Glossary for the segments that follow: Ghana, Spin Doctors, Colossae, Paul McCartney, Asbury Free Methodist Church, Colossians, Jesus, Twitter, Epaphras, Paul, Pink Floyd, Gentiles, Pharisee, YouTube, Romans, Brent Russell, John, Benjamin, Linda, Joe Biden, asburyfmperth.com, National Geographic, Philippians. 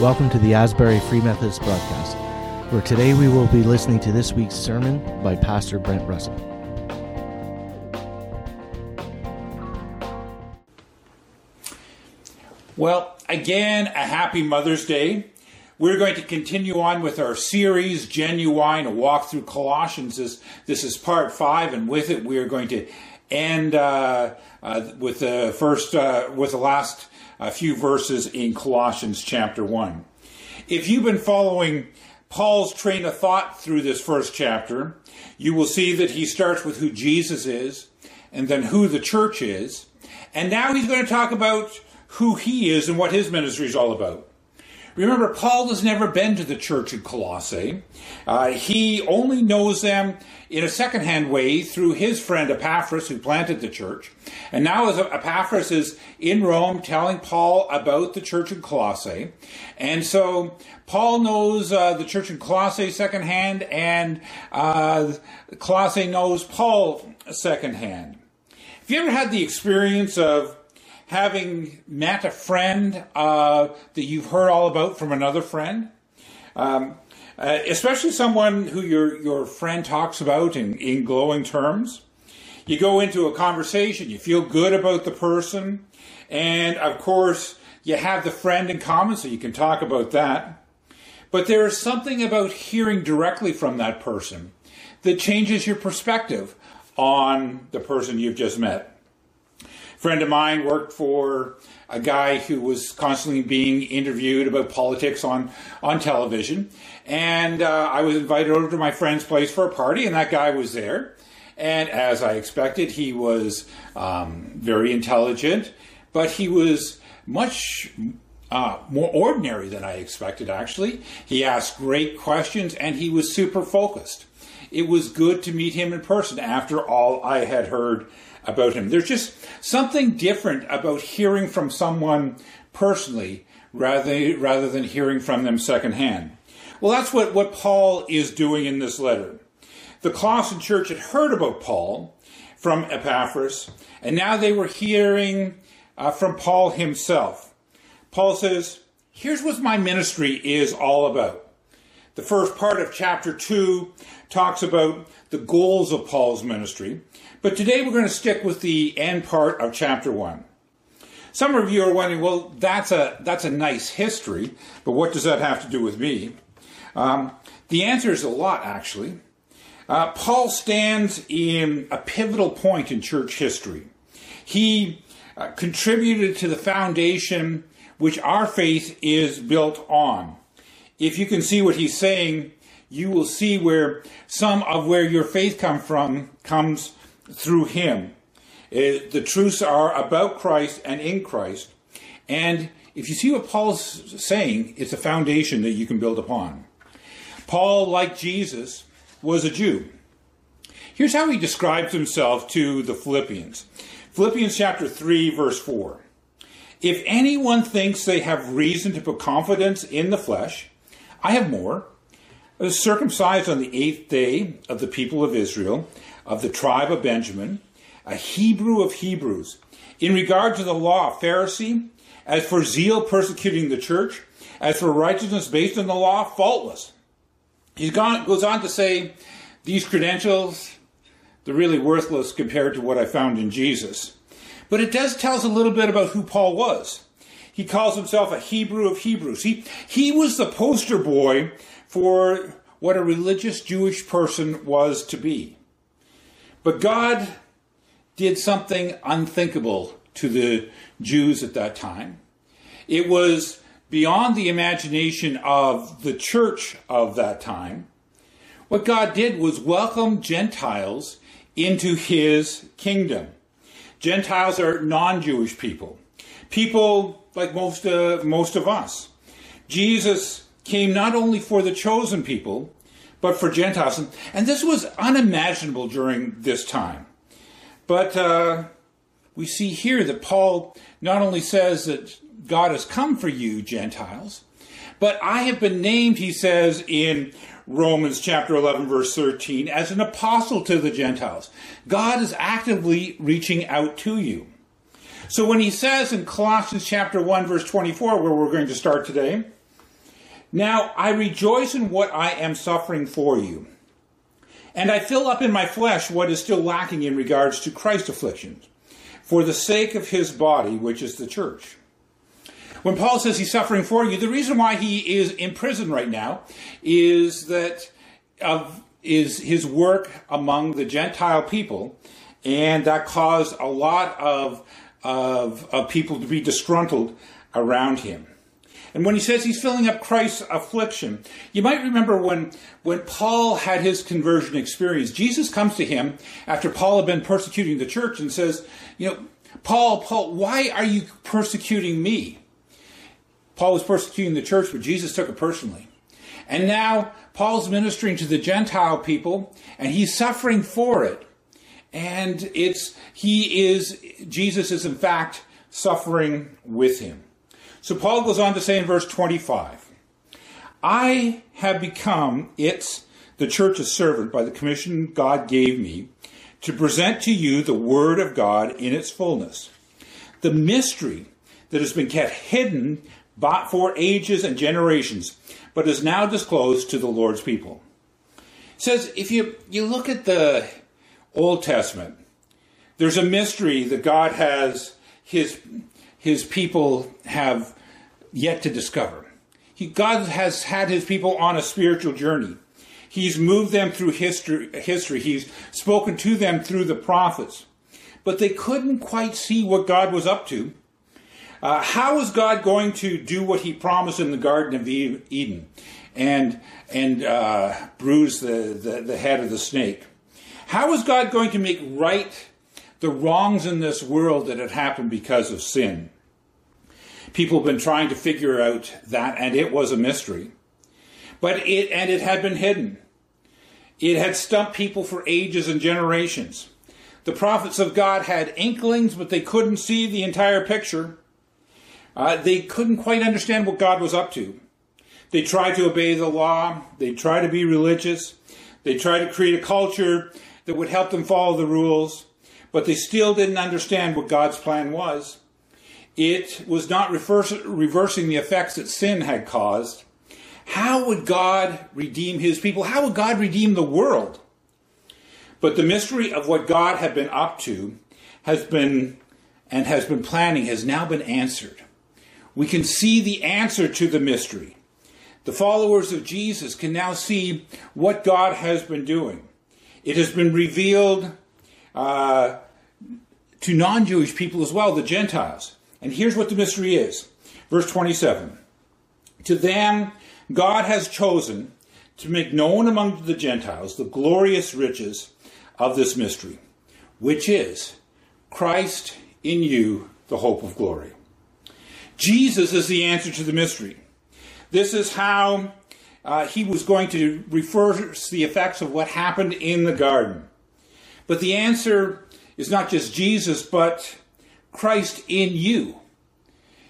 Welcome to the Asbury Free Methodist broadcast, where today we will be listening to this week's sermon by Pastor Brent Russell. Well, again, a happy Mother's Day. We're going to continue on with our series, Genuine, a walk through Colossians. This is part 5, and with it we are going to end with the last few verses in Colossians chapter 1. If you've been following Paul's train of thought through this first chapter, you will see that he starts with who Jesus is, and then who the church is, and now he's going to talk about who he is and what his ministry is all about. Remember, Paul has never been to the church in Colossae. He only knows them in a secondhand way through his friend Epaphras, who planted the church. And now as Epaphras is in Rome telling Paul about the church in Colossae. And so Paul knows the church in Colossae secondhand, and Colossae knows Paul secondhand. Have you ever had the experience of having met a friend that you've heard all about from another friend, especially someone who your friend talks about in glowing terms? You go into a conversation, you feel good about the person, and of course you have the friend in common, so you can talk about that. But there is something about hearing directly from that person that changes your perspective on the person you've just met. Friend of mine worked for a guy who was constantly being interviewed about politics on television. And I was invited over to my friend's place for a party, and that guy was there. And as I expected, he was very intelligent, but he was much more ordinary than I expected, actually. He asked great questions, and he was super focused. It was good to meet him in person after all I had heard about him. There's just something different about hearing from someone personally rather than hearing from them secondhand. Well, that's what Paul is doing in this letter. The Colossian church had heard about Paul from Epaphras, and now they were hearing from Paul himself. Paul says, here's what my ministry is all about. The first part of chapter 2 talks about the goals of Paul's ministry, but today we're going to stick with the end part of chapter 1. Some of you are wondering, well, that's a nice history, but what does that have to do with me? The answer is a lot, actually. Paul stands in a pivotal point in church history. He contributed to the foundation which our faith is built on. If you can see what he's saying, you will see where some of where your faith comes through him. The truths are about Christ and in Christ. And if you see what Paul's saying, it's a foundation that you can build upon. Paul, like Jesus, was a Jew. Here's how he describes himself to the Philippians. Philippians chapter 3, verse 4. If anyone thinks they have reason to put confidence in the flesh, I have more. I was circumcised on the 8th day of the people of Israel, of the tribe of Benjamin, a Hebrew of Hebrews. In regard to the law, a Pharisee, as for zeal persecuting the church, as for righteousness based on the law, faultless. He goes on to say, these credentials, they're really worthless compared to what I found in Jesus. But it does tell us a little bit about who Paul was. He calls himself a Hebrew of Hebrews. He was the poster boy for what a religious Jewish person was to be. But God did something unthinkable to the Jews at that time. It was beyond the imagination of the church of that time. What God did was welcome Gentiles into his kingdom. Gentiles are non-Jewish people. People like most of us. Jesus came not only for the chosen people, but for Gentiles. And this was unimaginable during this time. But we see here that Paul not only says that God has come for you, Gentiles, but I have been named, he says in Romans chapter 11, verse 13, as an apostle to the Gentiles. God is actively reaching out to you. So when he says in Colossians chapter 1, verse 24, where we're going to start today, Now I rejoice in what I am suffering for you, and I fill up in my flesh what is still lacking in regards to Christ's afflictions, for the sake of his body, which is the church. When Paul says he's suffering for you, the reason why he is in prison right now is that of is his work among the Gentile people, and that caused a lot of people to be disgruntled around him. And when he says he's filling up Christ's affliction, you might remember when Paul had his conversion experience, Jesus comes to him after Paul had been persecuting the church and says, you know, Paul, why are you persecuting me? Paul was persecuting the church, but Jesus took it personally. And now Paul's ministering to the Gentile people, and he's suffering for it. And Jesus is in fact suffering with him. So Paul goes on to say in verse 25, I have become the church's servant by the commission God gave me to present to you the word of God in its fullness, the mystery that has been kept hidden for ages and generations, but is now disclosed to the Lord's people. It says, if you look at the Old Testament, there's a mystery that God has, his people have yet to discover. God has had his people on a spiritual journey. He's moved them through history. He's spoken to them through the prophets. But they couldn't quite see what God was up to. How is God going to do what he promised in the Garden of Eden and bruise the head of the snake? How is God going to make right the wrongs in this world that had happened because of sin? People have been trying to figure out that, and it was a mystery. But it had been hidden. It had stumped people for ages and generations. The prophets of God had inklings, but they couldn't see the entire picture. They couldn't quite understand what God was up to. They tried to obey the law. They tried to be religious. They tried to create a culture that would help them follow the rules. But they still didn't understand what God's plan was. It was not reversing the effects that sin had caused. How would God redeem his people? How would God redeem the world? But the mystery of what God had been up to has been planning has now been answered. We can see the answer to the mystery. The followers of Jesus can now see what God has been doing. It has been revealed to non-Jewish people as well, the Gentiles. And here's what the mystery is. Verse 27. To them, God has chosen to make known among the Gentiles the glorious riches of this mystery, which is Christ in you, the hope of glory. Jesus is the answer to the mystery. This is how he was going to reverse the effects of what happened in the garden. But the answer is not just Jesus, but Christ in you.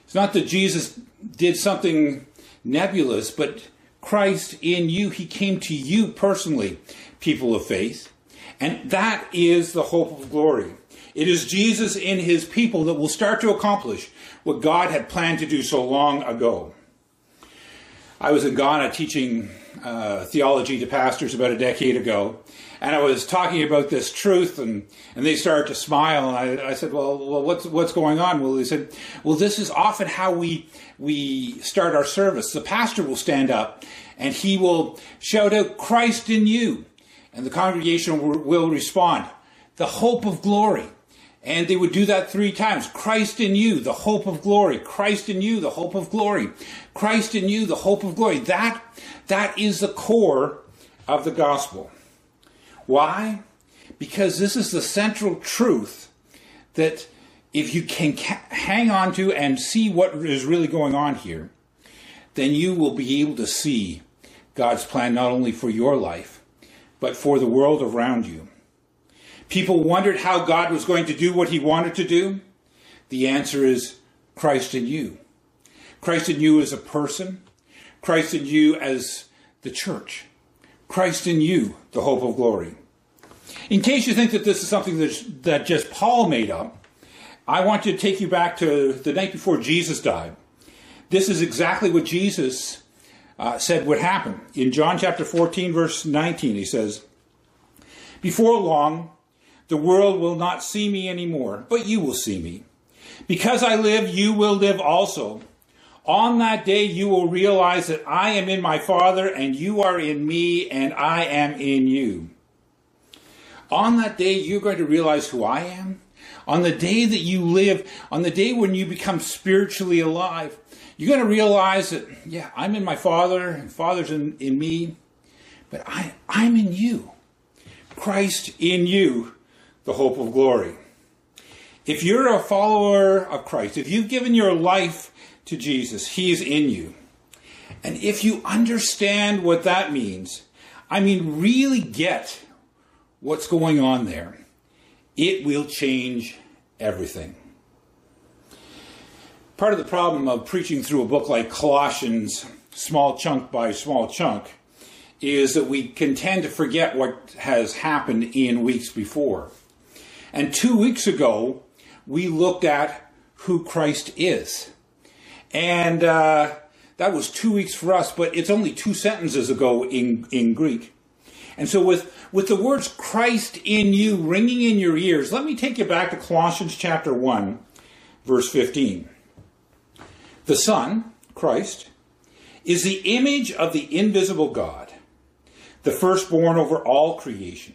It's not that Jesus did something nebulous, but Christ in you. He came to you personally, people of faith. And that is the hope of glory. It is Jesus in his people that will start to accomplish what God had planned to do so long ago. I was in Ghana teaching theology to pastors about a decade ago, and I was talking about this truth, and they started to smile, and I said, well, what's going on? Well, they said, well, this is often how we start our service. The pastor will stand up, and he will shout out, Christ in you, and the congregation will respond, the hope of glory. And they would do that 3 times. Christ in you, the hope of glory. Christ in you, the hope of glory. Christ in you, the hope of glory. That is the core of the gospel. Why? Because this is the central truth that if you can hang on to and see what is really going on here, then you will be able to see God's plan not only for your life, but for the world around you. People wondered how God was going to do what he wanted to do. The answer is Christ in you. Christ in you as a person. Christ in you as the church. Christ in you, the hope of glory. In case you think that this is something that just Paul made up, I want to take you back to the night before Jesus died. This is exactly what Jesus said would happen. In John chapter 14, verse 19, he says, "Before long, the world will not see me anymore, but you will see me. Because I live, you will live also. On that day, you will realize that I am in my Father, and you are in me, and I am in you." On that day, you're going to realize who I am. On the day that you live, on the day when you become spiritually alive, you're going to realize that, yeah, I'm in my Father, and Father's in me, but I'm in you. Christ in you, the hope of glory. If you're a follower of Christ, if you've given your life to Jesus, he is in you. And if you understand what that means, I mean, really get what's going on there, it will change everything. Part of the problem of preaching through a book like Colossians, small chunk by small chunk, is that we can tend to forget what has happened in weeks before. And 2 weeks ago, we looked at who Christ is. And that was 2 weeks for us, but it's only two sentences ago in Greek. And so with the words Christ in you ringing in your ears, let me take you back to Colossians chapter 1, verse 15. The Son, Christ, is the image of the invisible God, the firstborn over all creation.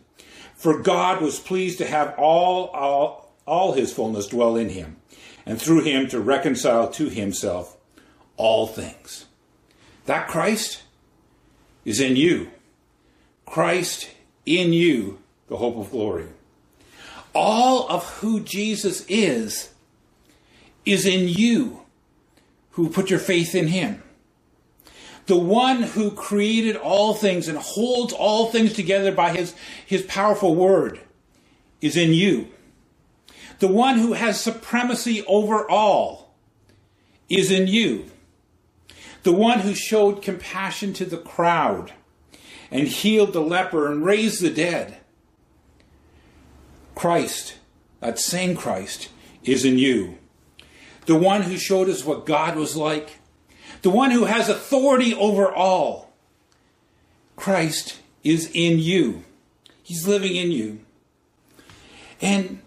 For God was pleased to have all his fullness dwell in him, and through him to reconcile to himself all things. That Christ is in you. Christ in you, the hope of glory. All of who Jesus is in you who put your faith in him. The one who created all things and holds all things together by his powerful word is in you. The one who has supremacy over all is in you. The one who showed compassion to the crowd and healed the leper and raised the dead. Christ, that same Christ, is in you. The one who showed us what God was like. The one who has authority over all. Christ is in you. He's living in you. And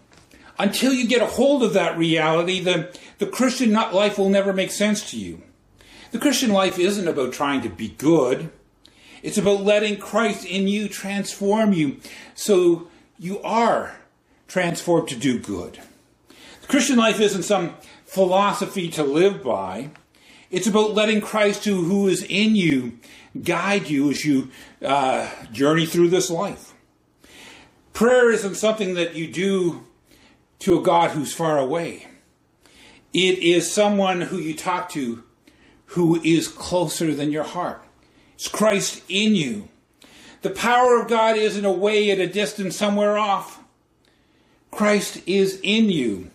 until you get a hold of that reality, the Christian life will never make sense to you. The Christian life isn't about trying to be good. It's about letting Christ in you transform you so you are transformed to do good. The Christian life isn't some philosophy to live by. It's about letting Christ who is in you guide you as you journey through this life. Prayer isn't something that you do to a God who's far away. It is someone who you talk to who is closer than your heart. It's Christ in you. The power of God isn't away at a distance somewhere off. Christ is in you.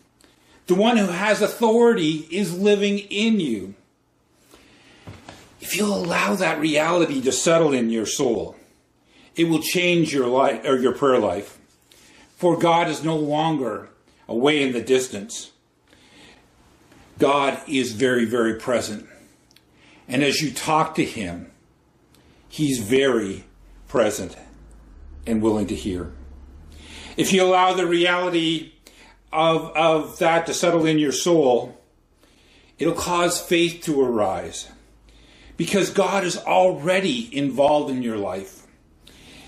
The one who has authority is living in you. If you'll allow that reality to settle in your soul, it will change your life or your prayer life. For God is no longer away in the distance. God is very, very present. And as you talk to him, he's very present and willing to hear. If you allow the reality of that to settle in your soul, it'll cause faith to arise because God is already involved in your life.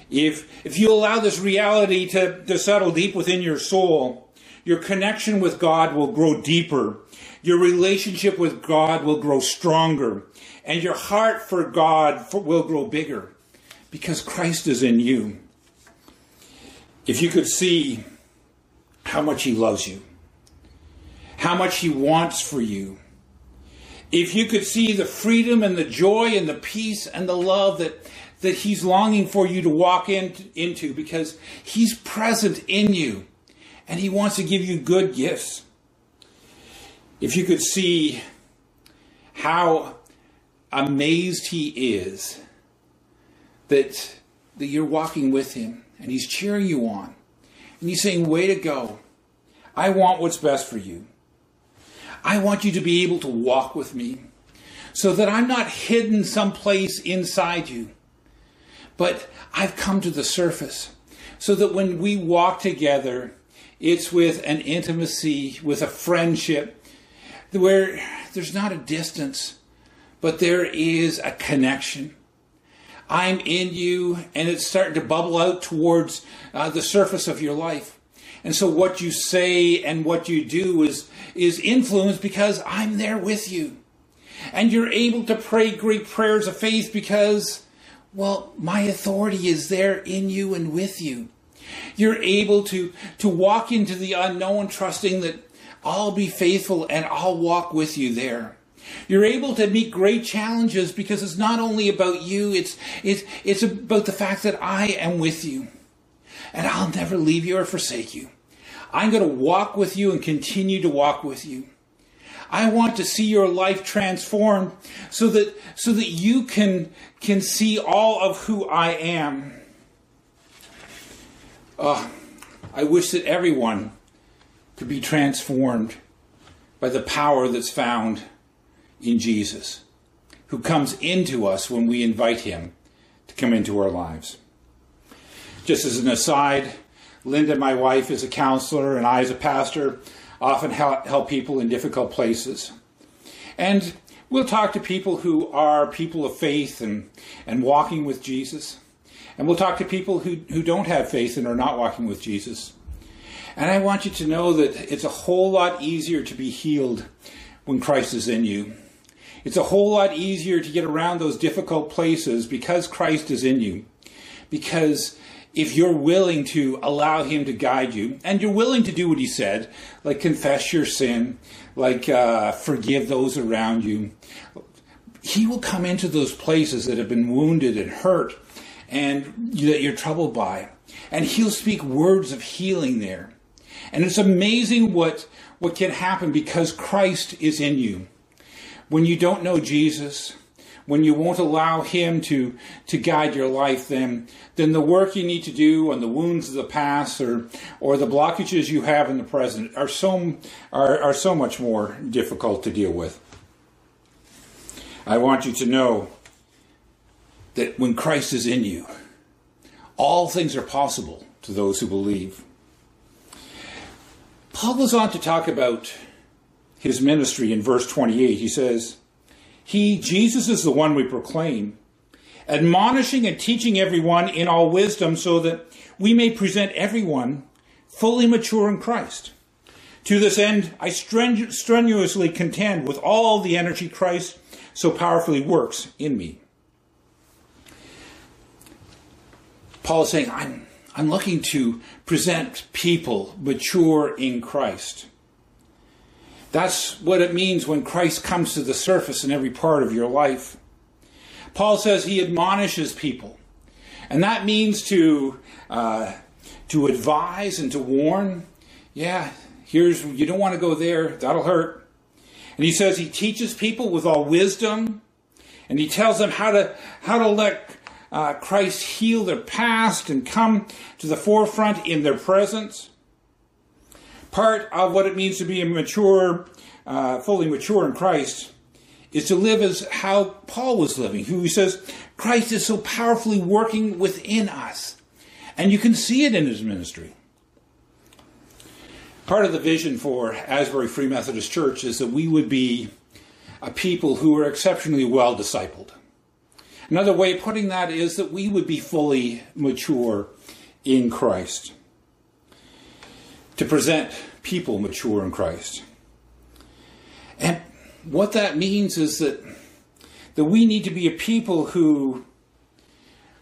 If you allow this reality to settle deep within your soul, your connection with God will grow deeper. Your relationship with God will grow stronger, and your heart for God will grow bigger because Christ is in you. If you could see how much he loves you, how much he wants for you, if you could see the freedom and the joy and the peace and the love that that he's longing for you to walk into because he's present in you and he wants to give you good gifts. If you could see how amazed he is that you're walking with him and he's cheering you on and he's saying, way to go. I want what's best for you. I want you to be able to walk with me so that I'm not hidden someplace inside you, but I've come to the surface so that when we walk together, it's with an intimacy, with a friendship where there's not a distance, but there is a connection. I'm in you, and it's starting to bubble out towards the surface of your life. And so what you say and what you do is influenced because I'm there with you. And you're able to pray great prayers of faith because, well, my authority is there in you and with you. You're able to walk into the unknown, trusting that I'll be faithful and I'll walk with you there. You're able to meet great challenges because it's not only about you, it's about the fact that I am with you. And I'll never leave you or forsake you. I'm going to walk with you and continue to walk with you. I want to see your life transformed so that you can see all of who I am. I wish that everyone could be transformed by the power that's found in Jesus, who comes into us when we invite him to come into our lives. Just as an aside, Linda, my wife, is a counselor, and I, as a pastor, often help people in difficult places. And we'll talk to people who are people of faith and walking with Jesus. And we'll talk to people who don't have faith and are not walking with Jesus. And I want you to know that it's a whole lot easier to be healed when Christ is in you. It's a whole lot easier to get around those difficult places because Christ is in you. Because if you're willing to allow him to guide you, and you're willing to do what he said, like confess your sin, like forgive those around you, he will come into those places that have been wounded and hurt and that you're troubled by. And he'll speak words of healing there. And it's amazing what can happen because Christ is in you. When you don't know Jesus, when you won't allow him to guide your life, then the work you need to do on the wounds of the past or the blockages you have in the present are so much more difficult to deal with. I want you to know that when Christ is in you, all things are possible to those who believe. Paul goes on to talk about his ministry in verse 28. He says, He, Jesus, is the one we proclaim, admonishing and teaching everyone in all wisdom so that we may present everyone fully mature in Christ. To this end, I strenuously contend with all the energy Christ so powerfully works in me. Paul is saying, I'm looking to present people mature in Christ. That's what it means when Christ comes to the surface in every part of your life. Paul says he admonishes people. And that means to advise and to warn. Yeah, you don't want to go there. That'll hurt. And he says he teaches people with all wisdom. And he tells them how to let Christ heal their past and come to the forefront in their presence. Part of what it means to be fully mature in Christ is to live as how Paul was living, who says Christ is so powerfully working within us. And you can see it in his ministry. Part of the vision for Asbury Free Methodist Church is that we would be a people who are exceptionally well discipled. Another way of putting that is that we would be fully mature in Christ. To present people mature in Christ. And what that means is that we need to be a people who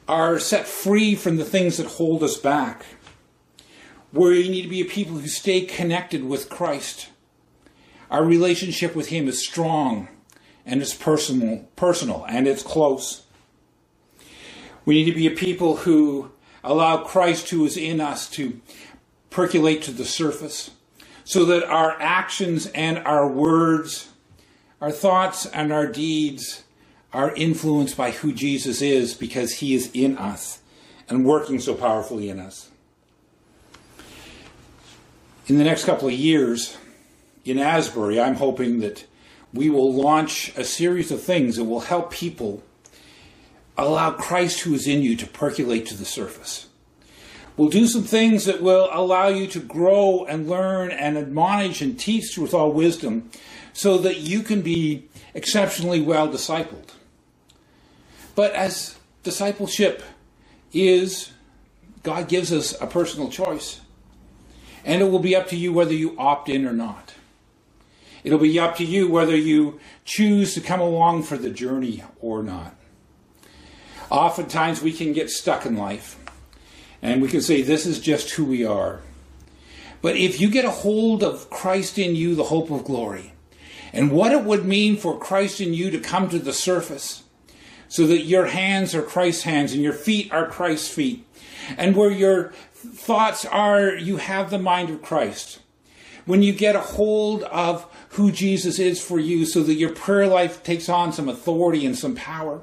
are set free from the things that hold us back. We need to be a people who stay connected with Christ. Our relationship with him is strong and it's personal and it's close. We need to be a people who allow Christ who is in us to percolate to the surface so that our actions and our words, our thoughts and our deeds are influenced by who Jesus is, because he is in us and working so powerfully in us. In the next couple of years in Asbury, I'm hoping that we will launch a series of things that will help people allow Christ who is in you to percolate to the surface. We'll do some things that will allow you to grow and learn and admonish and teach with all wisdom so that you can be exceptionally well discipled. But as discipleship is, God gives us a personal choice, and it will be up to you whether you opt in or not. It'll be up to you whether you choose to come along for the journey or not. Oftentimes we can get stuck in life, and we can say, this is just who we are. But if you get a hold of Christ in you, the hope of glory, and what it would mean for Christ in you to come to the surface so that your hands are Christ's hands and your feet are Christ's feet, and where your thoughts are, you have the mind of Christ. When you get a hold of who Jesus is for you so that your prayer life takes on some authority and some power,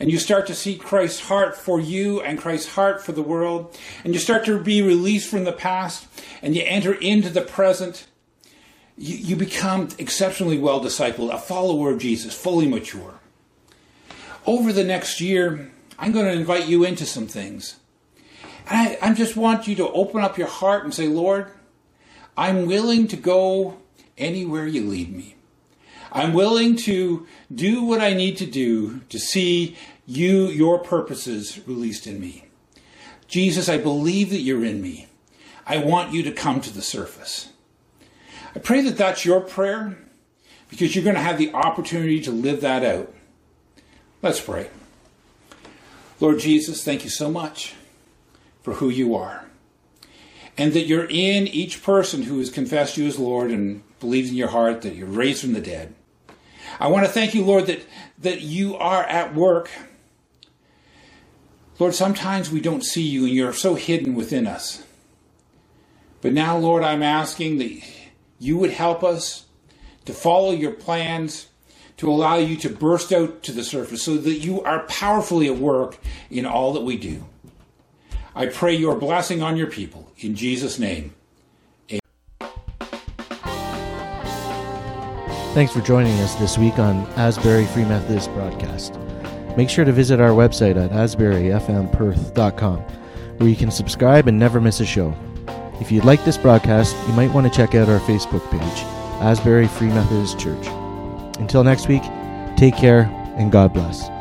and you start to see Christ's heart for you and Christ's heart for the world, and you start to be released from the past, and you enter into the present, you become exceptionally well discipled, a follower of Jesus, fully mature. Over the next year, I'm going to invite you into some things. And I just want you to open up your heart and say, Lord, I'm willing to go anywhere you lead me. I'm willing to do what I need to do to see you, your purposes released in me. Jesus, I believe that you're in me. I want you to come to the surface. I pray that that's your prayer, because you're going to have the opportunity to live that out. Let's pray. Lord Jesus, thank you so much for who you are, and that you're in each person who has confessed you as Lord and believes in your heart that you're raised from the dead. I want to thank you, Lord, that you are at work. Lord, sometimes we don't see you and you're so hidden within us. But now, Lord, I'm asking that you would help us to follow your plans, to allow you to burst out to the surface so that you are powerfully at work in all that we do. I pray your blessing on your people. In Jesus' name, amen. Thanks for joining us this week on Asbury Free Methodist Broadcast. Make sure to visit our website at asburyfmperth.com, where you can subscribe and never miss a show. If you like this broadcast, you might want to check out our Facebook page, Asbury Free Methodist Church. Until next week, take care and God bless.